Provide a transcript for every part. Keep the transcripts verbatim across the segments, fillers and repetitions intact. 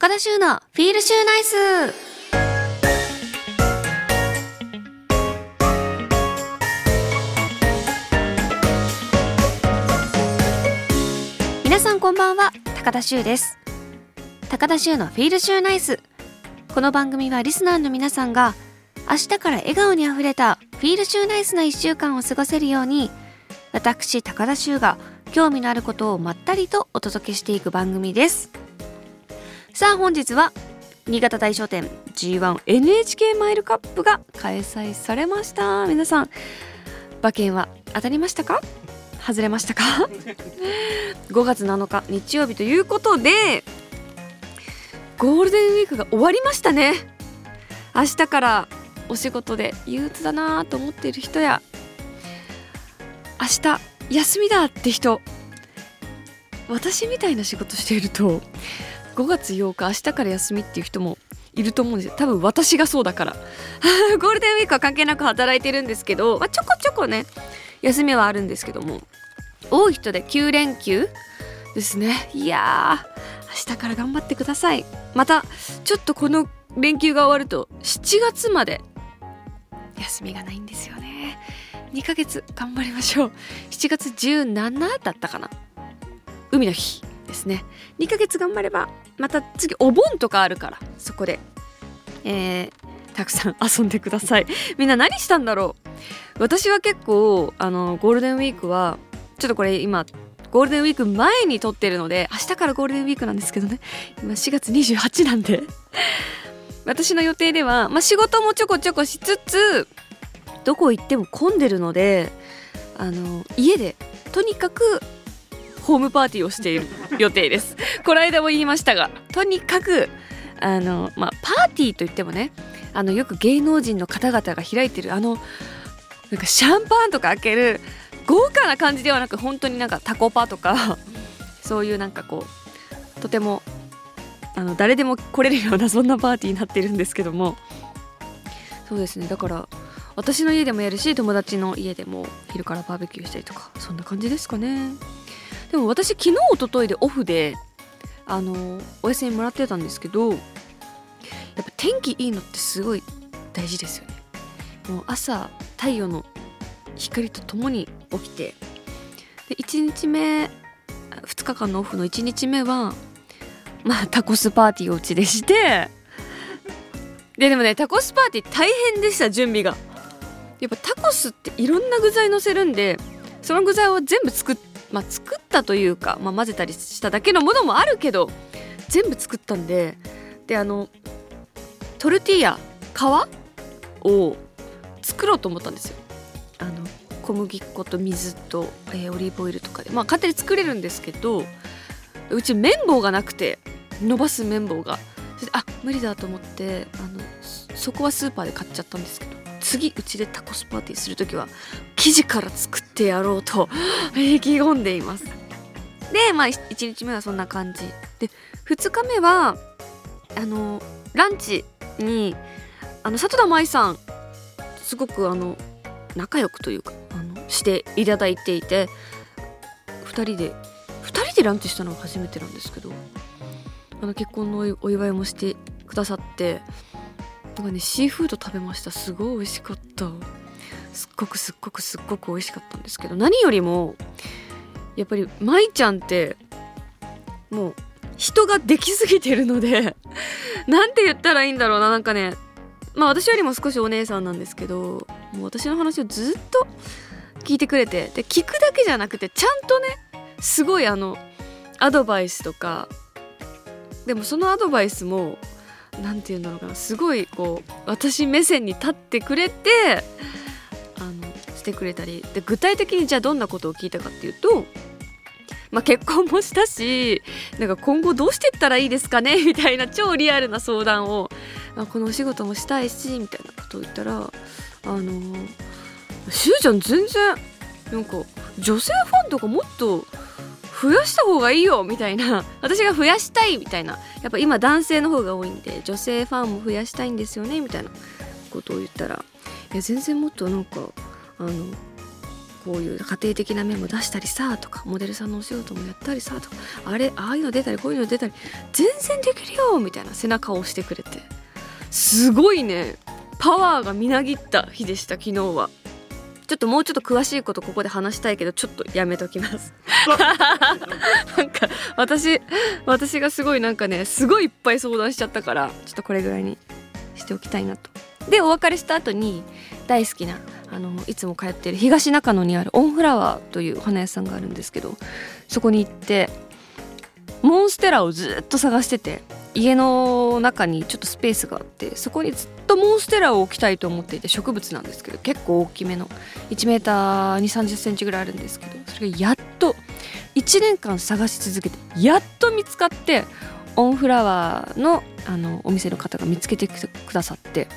高田修のフィールシューナイス。皆さんこんばんは、高田修です。高田修のフィールシューナイス。この番組はリスナーの皆さんが明日から笑顔にあふれたフィールシューナイスないっしゅうかんを過ごせるように、私高田修が興味のあることをまったりとお届けしていく番組です。さあ本日は新潟大商店 ジーワンエヌエイチケー マイルカップが開催されました。皆さん馬券は当たりましたか、外れましたかごがつなのか日曜日ということで、ゴールデンウィークが終わりましたね。明日からお仕事で憂鬱だなと思っている人や、明日休みだって人、私みたいな仕事しているとごがつようか明日から休みっていう人もいると思うんですよ。多分私がそうだからゴールデンウィークは関係なく働いてるんですけど、まあ、ちょこちょこね休みはあるんですけども、多い人できゅうれんきゅうですね。いやー明日から頑張ってください。またちょっとこの連休が終わるとしちがつまで休みがないんですよね。にかげつ頑張りましょう。しちがつじゅうしちだったかな、海の日ですね。にかげつ頑張れば、また次お盆とかあるから、そこで、えー、たくさん遊んでくださいみんな何したんだろう。私は結構あのゴールデンウィークはちょっとこれ今ゴールデンウィーク前に撮ってるので、明日からゴールデンウィークなんですけどね、今しがつにじゅうはちなんで私の予定では、まあ、仕事もちょこちょこしつつ、どこ行っても混んでるので、あの家でとにかくホームパーティーをしている予定ですこの間も言いましたが、とにかくあの、まあ、パーティーといってもね、あのよく芸能人の方々が開いてるあのなんかシャンパンとか開ける豪華な感じではなく、本当になんかタコパとかそういうなんかこうとてもあの誰でも来れるようなそんなパーティーになってるんですけども、そうですね、だから私の家でもやるし、友達の家でも昼からバーベキューしたりとか、そんな感じですかね。でも私昨日一昨日でオフであのお休みもらってたんですけど、やっぱ天気いいのってすごい大事ですよね。もう朝太陽の光とともに起きて、でいちにちめふつかかんのオフのいちにちめはまあタコスパーティーをうちでして、ででもねタコスパーティー大変でした、準備が。やっぱタコスっていろんな具材乗せるんで、その具材を全部作ってまあ、作ったというか、まあ、混ぜたりしただけのものもあるけど全部作ったんで、であのトルティーヤ皮を作ろうと思ったんですよ。あの小麦粉と水と、えー、オリーブオイルとかで、まあ、勝手に作れるんですけど、うち綿棒がなくて、伸ばす綿棒があ無理だと思って、あのそこはスーパーで買っちゃったんですけど、次うちでタコスパーティーするときは生地から作ってやろうと意気込んでいます。でまあいちにちめはそんな感じで、ふつかめはあのランチにあの里田舞さんすごくあの仲良くというかあのしていただいていて、ふたりでふたりでランチしたのは初めてなんですけど、あの結婚のお祝いもしてくださって、なんかね、シーフード食べました。すごい美味しかった。すっごくすっごくすっごく美味しかったんですけど、何よりもやっぱり舞ちゃんってもう人ができすぎてるのでなんて言ったらいいんだろうな、なんかね、まあ私よりも少しお姉さんなんですけど、もう私の話をずっと聞いてくれて、で聞くだけじゃなくてちゃんとね、すごいあのアドバイスとか、でもそのアドバイスもなんていうんだろうかな、すごいこう私目線に立ってくれてあのしてくれたりで、具体的にじゃあどんなことを聞いたかっていうと、まあ、結婚もしたし、なんか今後どうしていったらいいですかねみたいな超リアルな相談を、まあ、このお仕事もしたいしみたいなことを言ったら、あのしゅうちゃん全然なんか女性ファンとかもっと増やした方がいいよみたいな、私が増やしたいみたいな、やっぱ今男性の方が多いんで女性ファンも増やしたいんですよねみたいなことを言ったら、いや全然もっとなんかあのこういう家庭的な面も出したりさとか、モデルさんのお仕事もやったりさとか、あれああいうの出たりこういうの出たり全然できるよみたいな背中を押してくれて、すごいねパワーがみなぎった日でした。昨日はちょっともうちょっと詳しいことここで話したいけどちょっとやめときますなんか私私がすごいなんかねすごいいっぱい相談しちゃったから、ちょっとこれぐらいにしておきたいなと。でお別れした後に大好きなあのいつも通っている東中野にあるオンフラワーというお花屋さんがあるんですけど、そこに行ってモンステラをずっと探してて、家の中にちょっとスペースがあって、そこにずっとモンステラを置きたいと思っていて、植物なんですけど結構大きめのいちメーターにじゅうさんじゅっセンチぐらいあるんですけど、それがやっといちねんかん探し続けてやっと見つかって、オンフラワーのあのお店の方が見つけてくださって、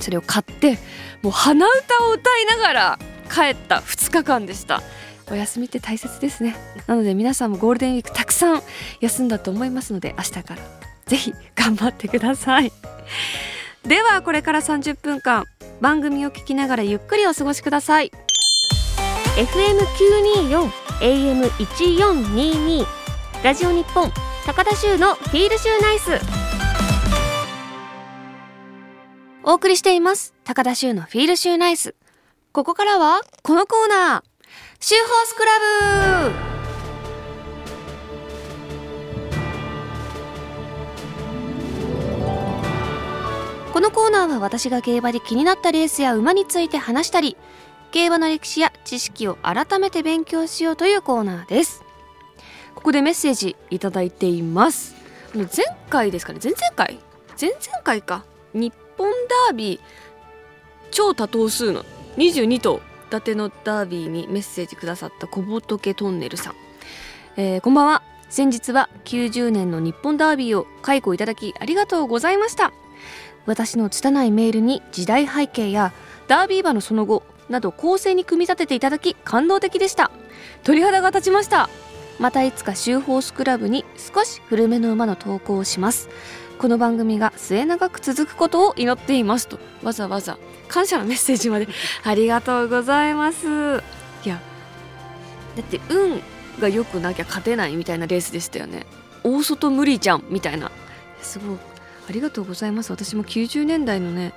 それを買ってもう鼻歌を歌いながら帰ったふつかかんでした。お休みって大切ですね。なので皆さんもゴールデンウィークたくさん休んだと思いますので、明日からぜひ頑張ってくださいではこれからさんじゅっぷんかん番組を聞きながらゆっくりお過ごしください。 エフエムきゅうにーよん エーエムせんよんひゃくにじゅうに ラジオ日本高田秀のフィールシューナイス、お送りしています高田秀のフィールシューナイス。ここからはこのコーナー、シューホースクラブ。このコーナーは私が競馬で気になったレースや馬について話したり、競馬の歴史や知識を改めて勉強しようというコーナーです。ここでメッセージいただいています。前回ですかね、前々回前々回か日日本ダービー超多頭数のにじゅうにとう伊達のダービーにメッセージくださった小仏トンネルさん、えー、こんばんは。先日はきゅうじゅうねんの日本ダービーを解雇いただきありがとうございました。私の拙いメールに時代背景やダービー馬のその後など構成に組み立てていただき感動的でした。鳥肌が立ちました。またいつかシューホースクラブに少し古めの馬の投稿をします。この番組が末永く続くことを祈っていますと、わざわざ感謝のメッセージまでありがとうございます。いやだって運が良くなきゃ勝てないみたいなレースでしたよね。大外無理じゃんみたいな、すごいありがとうございます。私もきゅうじゅうねんだいのね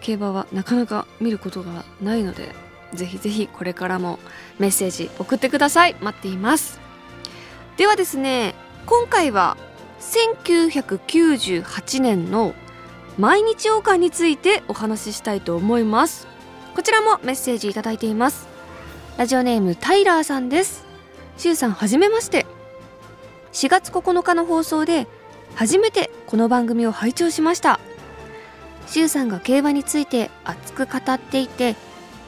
競馬はなかなか見ることがないので、ぜひぜひこれからもメッセージ送ってください。待っています。ではですね、今回はせんきゅうひゃくきゅうじゅうはちねんの毎日王冠についてお話ししたいと思います。こちらもメッセージいただいています。ラジオネームタイラーさんです。シューさんはじめまして。しがつここのかの放送で初めてこの番組を拝聴しました。シューさんが競馬について熱く語っていて、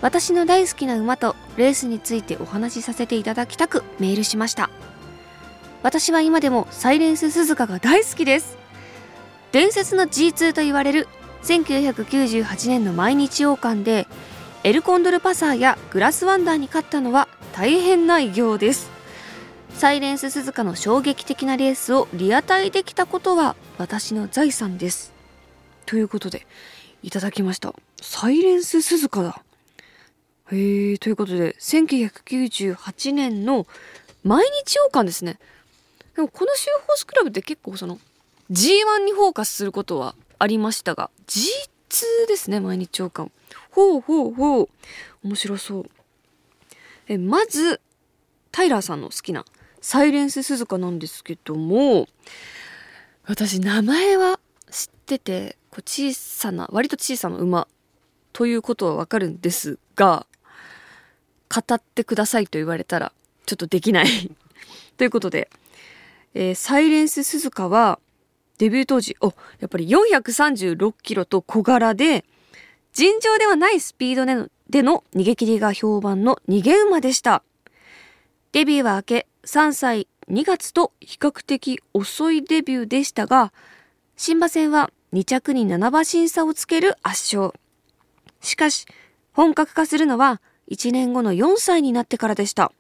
私の大好きな馬とレースについてお話しさせていただきたくメールしました。私は今でもサイレンス鈴鹿が大好きです。伝説の ジーツー と言われるせんきゅうひゃくきゅうじゅうはちねんの毎日王冠でエルコンドルパサーやグラスワンダーに勝ったのは大変な偉業です。サイレンス鈴鹿の衝撃的なレースをリアタイできたことは私の財産です、ということでいただきました。サイレンス鈴鹿だ。へー、ということでせんきゅうひゃくきゅうじゅうはちねんの毎日王冠ですね。でもこのシューホースクラブって結構その ジーワン にフォーカスすることはありましたが、 ジーツー ですね、毎日王冠。ほうほうほう、面白そう。えまずタイラーさんの好きなサイレンス鈴鹿なんですけども、私名前は知ってて、こう小さな割と小さな馬ということはわかるんですが、語ってくださいと言われたらちょっとできないということで、えー、サイレンス鈴鹿はデビュー当時、おやっぱりよんひゃくさんじゅうろくキロと小柄で、尋常ではないスピードでの、での逃げ切りが評判の逃げ馬でした。デビューは明けさんさいにがつと比較的遅いデビューでしたが、新馬戦はにちゃくにななばしんさをつける圧勝。しかし本格化するのはいちねんごのよんさいになってからでした。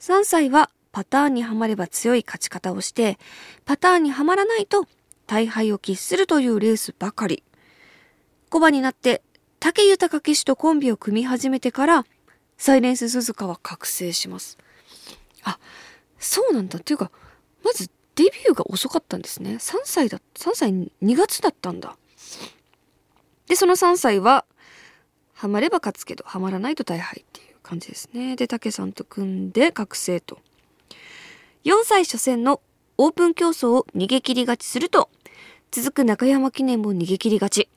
さんさいはパターンにはまれば強い勝ち方をして、パターンにはまらないと大敗を喫するというレースばかり。ごばになって武豊騎手とコンビを組み始めてからサイレンス鈴鹿は覚醒します。あ、そうなんだ。っていうか、まずデビューが遅かったんですね。さんさいだ、さんさいにがつだったんだ。でそのさんさいはハマれば勝つけどハマらないと大敗っていう感じですね。で武さんと組んで覚醒と、よんさい初戦のオープン競争を逃げ切り勝ちすると、続く中山記念も逃げ切り勝ち、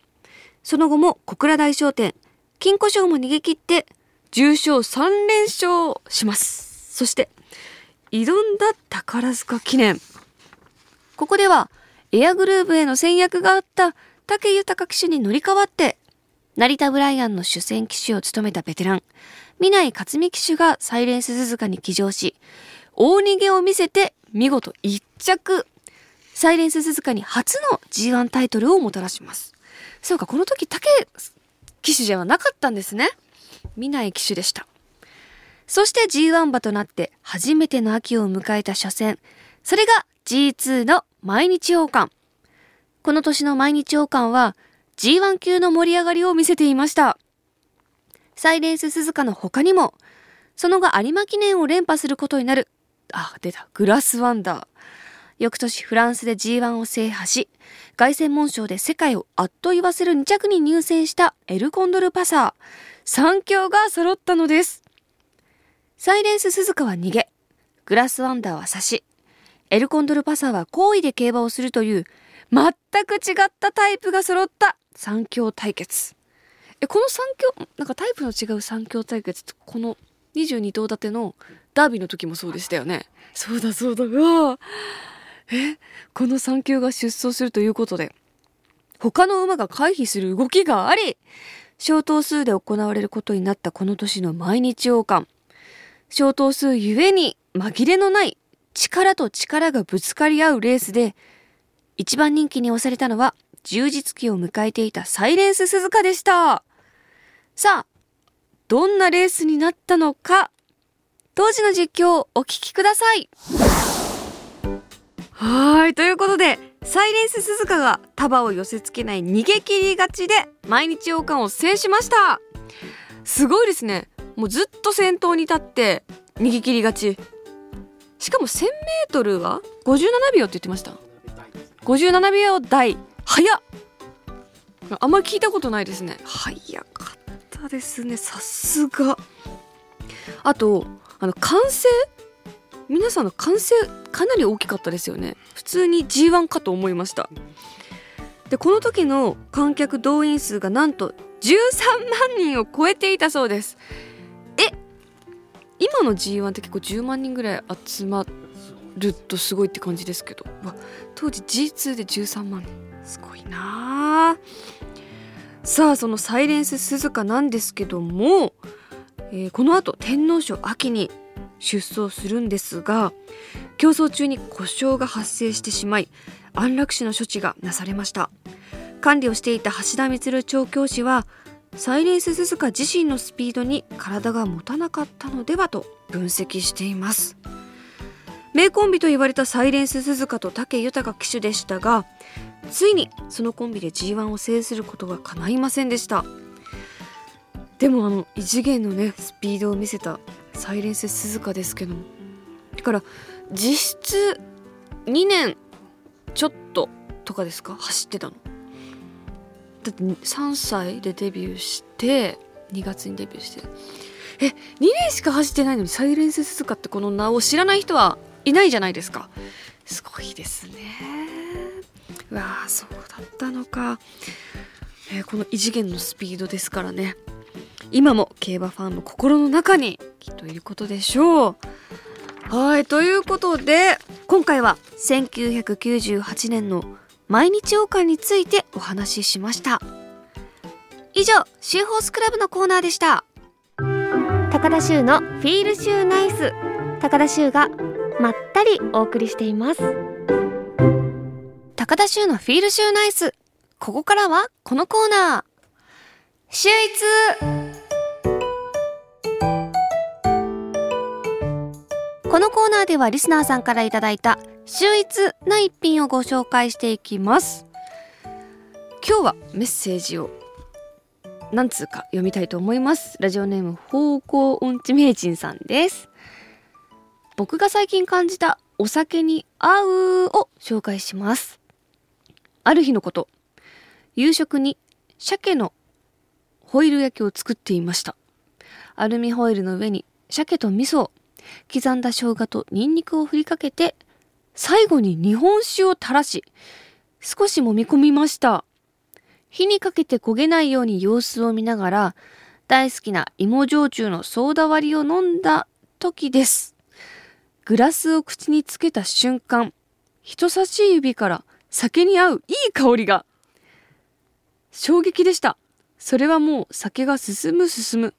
その後も小倉大商店、金庫賞も逃げ切ってじゅうしょうさんれんしょうします。そして挑んだ宝塚記念、ここではエアグルーヴへの戦略があった武豊騎手に乗り換わって、成田ブライアンの主戦騎手を務めたベテラン南井克実騎手がサイレンス鈴鹿に騎乗し、大逃げを見せて見事いっちゃく、サイレンス鈴鹿に初の ジーワン タイトルをもたらします。そうか、この時武騎手ではなかったんですね。南井騎手でした。そして ジーワン 馬となって初めての秋を迎えた初戦、それが ジーツー の毎日王冠。この年の毎日王冠は ジーワン 級の盛り上がりを見せていました。サイレンス鈴鹿の他にも、その後有馬記念を連覇することになる、あ、出た、グラスワンダー。翌年フランスで ジーワン を制覇し、凱旋門賞で世界をあっと言わせるにちゃくに入選したエルコンドルパサー、さん強が揃ったのです。サイレンス鈴鹿は逃げ、グラスワンダーは差し、エルコンドルパサーは好意で競馬をするという全く違ったタイプが揃ったさん強対決。え、このさん強、なんかタイプの違うさん強対決って、このにじゅうに頭立てのダービーの時もそうでしたよね。そうだそうだ、うわえ、このさん級が出走するということで、他の馬が回避する動きがあり、小頭数で行われることになったこの年の毎日王冠、小頭数ゆえに紛れのない力と力がぶつかり合うレースで、一番人気に押されたのは充実期を迎えていたサイレンス鈴鹿でした。さあ、どんなレースになったのか、当時の実況をお聞きください。はい、ということでサイレンス鈴鹿が束を寄せつけない逃げ切り勝ちで毎日王冠を制しました。すごいですね。もうずっと先頭に立って逃げ切り勝ち、しかも せんメートル はごじゅうななびょうって言ってました。ごじゅうななびょうだい、早っ。あんまり聞いたことないですね。早かったですね、さすが。あと、あの歓声、皆さんの歓声かなり大きかったですよね。普通に ジーワン かと思いました。でこの時の観客動員数がなんとじゅうさんまんにんを超えていたそうです。え、今の ジーワン って結構じゅうまんにんぐらい集まるとすごいって感じですけど、わ、当時 ジーツー でじゅうさんまんにん、すごいな。さあ、そのサイレンス鈴鹿なんですけども、えー、この後天皇賞秋に出走するんですが、競走中に故障が発生してしまい、安楽死の処置がなされました。管理をしていた橋田満調教師は、サイレンス鈴鹿自身のスピードに体が持たなかったのではと分析しています。名コンビと言われたサイレンス鈴鹿と武豊騎手でしたが、ついにそのコンビで ジーワン を制することが叶いませんでした。でもあの異次元のねスピードを見せたサイレンス鈴鹿ですけども、だから実質にねんちょっととかですか、走ってたの。だってさんさいでデビューして、にがつにデビューして、え、にねんしか走ってないのにサイレンス鈴鹿ってこの名を知らない人はいないじゃないですか。すごいですね。うわー、そうだったのか、えー、この異次元のスピードですからね、今も競馬ファンの心の中にきっといることでしょう。はい、ということで今回はせんきゅうひゃくきゅうじゅうはちねんの毎日王冠についてお話ししました。以上、シーホースクラブのコーナーでした。高田秀のフィールシューナイス、高田秀がまったりお送りしています。高田秀のフィールシューナイス、ここからはこのコーナー、秀逸。このコーナーではリスナーさんからいただいた秀逸な一品をご紹介していきます。今日はメッセージを何通か読みたいと思います。ラジオネーム方向音痴名人さんです。僕が最近感じたお酒に合うを紹介します。ある日のこと、夕食に鮭のホイル焼きを作っていました。アルミホイルの上に鮭と味噌を、刻んだ生姜とニンニクを振りかけて、最後に日本酒を垂らし、少し揉み込みました。火にかけて焦げないように様子を見ながら、大好きな芋焼酎のソーダ割りを飲んだ時です。グラスを口につけた瞬間、人差し指から酒に合ういい香りが、衝撃でした。それはもう酒が進む進む。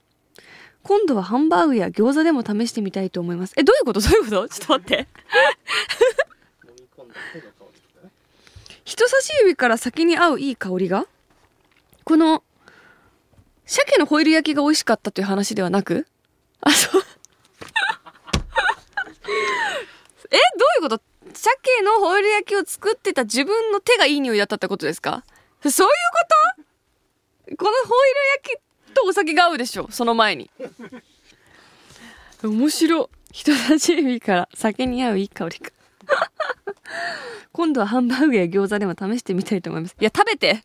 今度はハンバーグや餃子でも試してみたいと思います。え、どういうことどういうこと、ちょっと待って人差し指から酒に合ういい香りが、この鮭のホイル焼きが美味しかったという話ではなく、あ、そうえ、どういうこと、鮭のホイル焼きを作ってた自分の手がいい匂いだったってことですか。そういうことこのホイル焼きとお酒が合うでしょ、その前に面白い。人差し指から酒に合ういい香りか今度はハンバーグや餃子でも試してみたいと思います。いや、食べて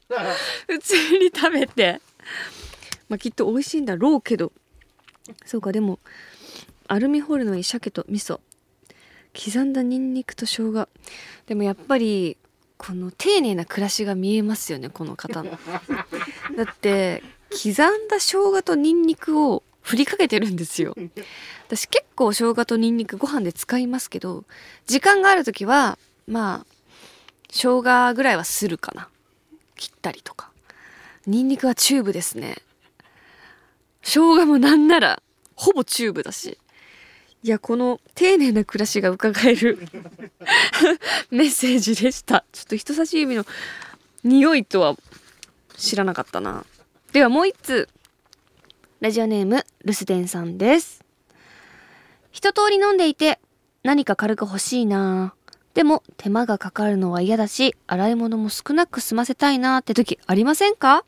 普通に食べて、まあ、きっと美味しいんだろうけど。そうか、でもアルミホイルの上に鮭と味噌、刻んだニンニクと生姜、でもやっぱりこの丁寧な暮らしが見えますよね、この方の。だって刻んだ生姜とニンニクを振りかけてるんですよ。私結構生姜とニンニクご飯で使いますけど、時間があるときはまあ生姜ぐらいはするかな、切ったりとか。ニンニクはチューブですね。生姜もなんならほぼチューブだし。いや、この丁寧な暮らしが伺えるメッセージでした。ちょっと人差し指の匂いとは知らなかったな。ではもう一通、ラジオネームルスデンさんです。一通り飲んでいて、何か軽く欲しいな、でも手間がかかるのは嫌だし、洗い物も少なく済ませたいなって時ありませんか。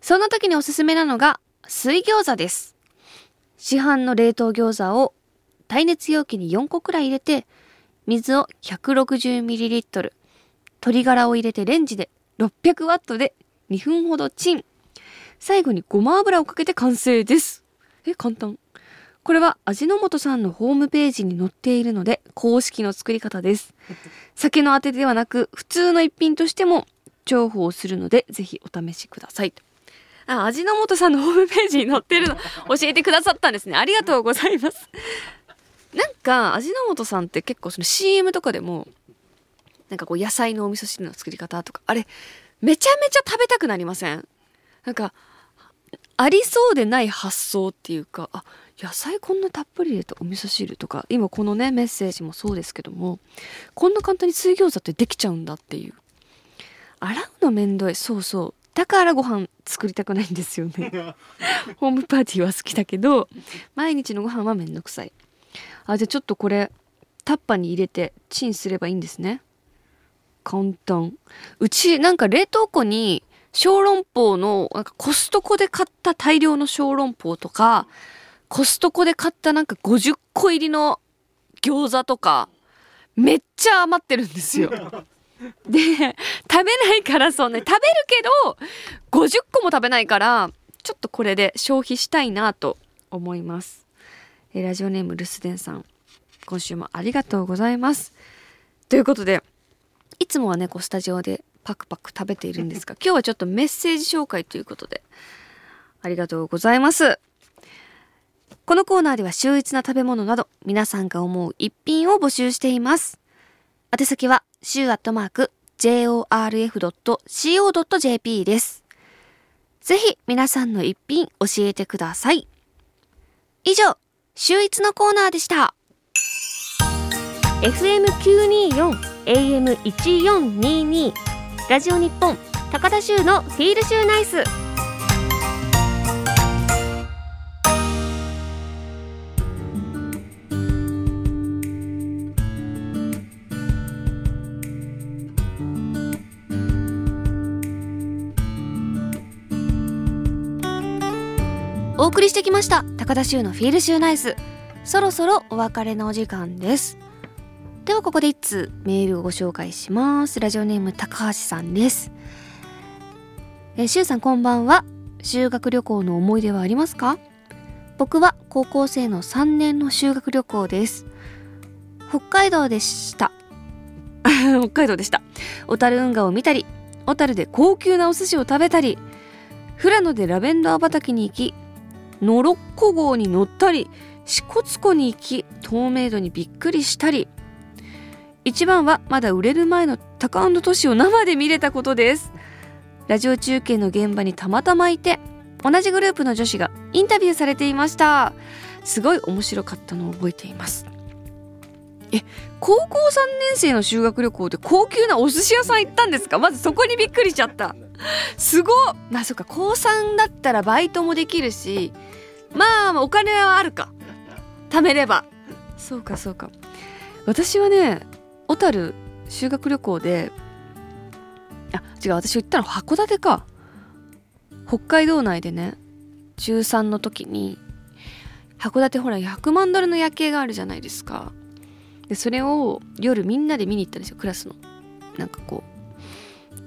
そんな時におすすめなのが水餃子です。市販の冷凍餃子を耐熱容器によんこくらい入れて、水を ひゃくろくじゅうミリリットル、 鶏ガラを入れてレンジで ろっぴゃくワット でにふんほどチン。最後にごま油をかけて完成です。え、簡単。これは味の素さんのホームページに載っているので、公式の作り方です。酒のあてではなく普通の一品としても重宝するので、ぜひお試しください。あ、味の素さんのホームページに載ってるの教えてくださったんですね。ありがとうございます。なんか味の素さんって結構その シーエム とかでも、なんかこう野菜のお味噌汁の作り方とか、あれめちゃめちゃ食べたくなりません？なんかありそうでない発想っていうか、あ、野菜こんなたっぷり入れたお味噌汁とか、今このねメッセージもそうですけども、こんな簡単に水餃子ってできちゃうんだっていう。洗うのめんどい、そうそう、だからご飯作りたくないんですよねホームパーティーは好きだけど、毎日のご飯はめんどくさい。あ、じゃあちょっとこれタッパに入れてチンすればいいんですね。簡単。うちなんか冷凍庫に小籠包の、なんかコストコで買った大量の小籠包とか、コストコで買ったなんかごじゅっこ入りの餃子とか、めっちゃ余ってるんですよで、食べないから、そうね、食べるけどごじゅっこも食べないから、ちょっとこれで消費したいなと思います。えラジオネームルスデンさん、今週もありがとうございます。ということで、いつもはねこうスタジオでパクパク食べているんですが、今日はちょっとメッセージ紹介ということで、ありがとうございます。このコーナーでは秀逸な食べ物など、皆さんが思う一品を募集しています。宛先はシューアットマークジェイオーアールエフドットシーオードットジェーピー です。ぜひ皆さんの一品教えてください。以上、秀逸のコーナーでした。 エフエムきゅうにーよん エーエムいちよんにーにー ラジオ日本高田秀のフィールシューナイス。お送りしてきました高田修のフィールシューナイス。そろそろお別れのお時間です。ではここで一通メールをご紹介します。ラジオネーム高橋さんです。えシューさんこんばんは。修学旅行の思い出はありますか？僕は高校生のさんねんの修学旅行です。北海道でした北海道でした小樽運河を見たり、小樽で高級なお寿司を食べたり、富良野でラベンダー畑に行き、ノロッコ号に乗ったり、支笏湖に行き透明度にびっくりしたり、一番はまだ売れる前のタカ&トシを生で見れたことです。ラジオ中継の現場にたまたまいて、同じグループの女子がインタビューされていました。すごい面白かったのを覚えています。え、高校さんねん生の修学旅行で高級なお寿司屋さん行ったんですか？まずそこにびっくりしちゃった。すごっ。まあそっか、高さんだったらバイトもできるし、まあお金はあるか、貯めれば。そうかそうか。私はね、小樽修学旅行で、あ、違う、私行ったの函館か。北海道内でね、中さんの時に函館、ほらひゃくまんドルの夜景があるじゃないですか。でそれを夜みんなで見に行ったんですよ、クラスの。なんかこ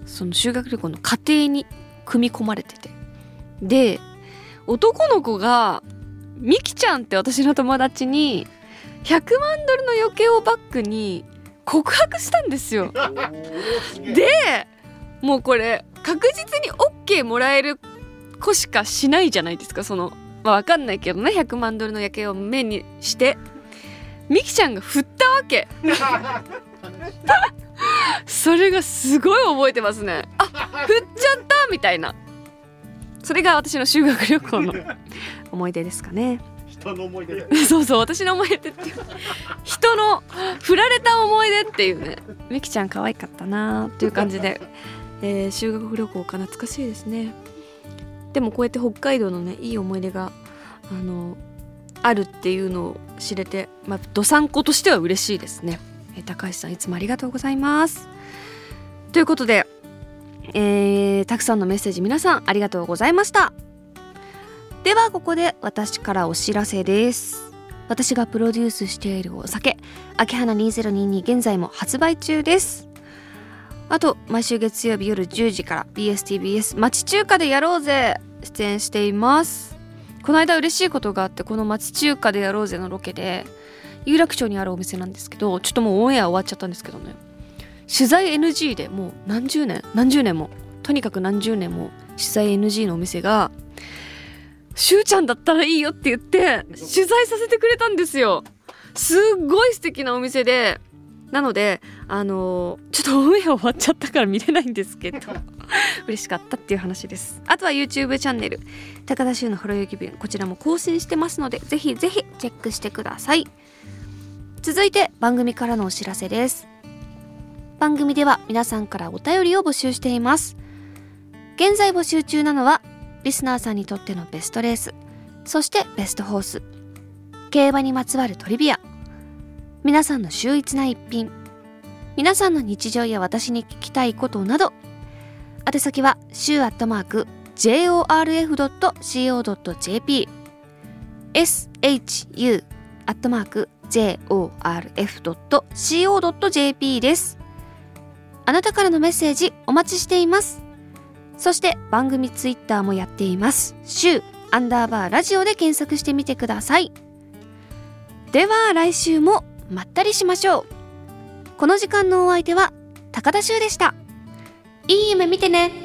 う、その修学旅行の過程に組み込まれてて、で男の子がミキちゃんって私の友達にひゃくまんドルの余計をバックに告白したんですよでもうこれ確実に OK もらえる子しかしないじゃないですか、その、まあ、分かんないけどね、ひゃくまんドルの夜景を目にしてミキちゃんが振ったわけそれがすごい覚えてますね。あ、振っちゃったみたいな。それが私の修学旅行の思い出ですかね。人の思い出そうそう、私の思い出っていう人の振られた思い出っていうね。ミキちゃん可愛かったなという感じで、えー、修学旅行か懐かしいですね。でもこうやって北海道のね、いい思い出があのあるっていうのを知れて、まあ、どさんことしては嬉しいですね。えー、高橋さんいつもありがとうございます。ということで、えー、たくさんのメッセージ皆さんありがとうございました。ではここで私からお知らせです。私がプロデュースしているお酒、秋花にせんにじゅうに現在も発売中です。あと毎週月曜日夜じゅうじから ビーエスティービーエス 町中華でやろうぜ出演しています。この間嬉しいことがあって、この町中華でやろうぜのロケで有楽町にあるお店なんですけど、ちょっともうオンエア終わっちゃったんですけどね、取材 エヌジー でもう何十年何十年もとにかく何十年も取材 エヌジー のお店が、しゅうちゃんだったらいいよって言って取材させてくれたんですよ。すっごい素敵なお店で、なのであのー、ちょっとオンエア終わっちゃったから見れないんですけど嬉しかったっていう話です。あとは YouTube チャンネル高田修のほろゆき便、こちらも更新してますので、ぜひぜひチェックしてください。続いて番組からのお知らせです。番組では皆さんからお便りを募集しています。現在募集中なのはリスナーさんにとってのベストレース、そしてベストホース、競馬にまつわるトリビア、皆さんの秀逸な一品、皆さんの日常や私に聞きたいことなど、宛先は シュー アットマーク ジェイオーアールエフ ドット シーオー ドット ジェイピー、 エスエイチユー アットマーク ジェイオーアールエフ ドット シーオー ドット ジェイピー です。あなたからのメッセージお待ちしています。そして番組ツイッターもやっています。週アンダーバーラジオで検索してみてください。では来週もまったりしましょう。この時間のお相手は高田修でした。いい夢見てね。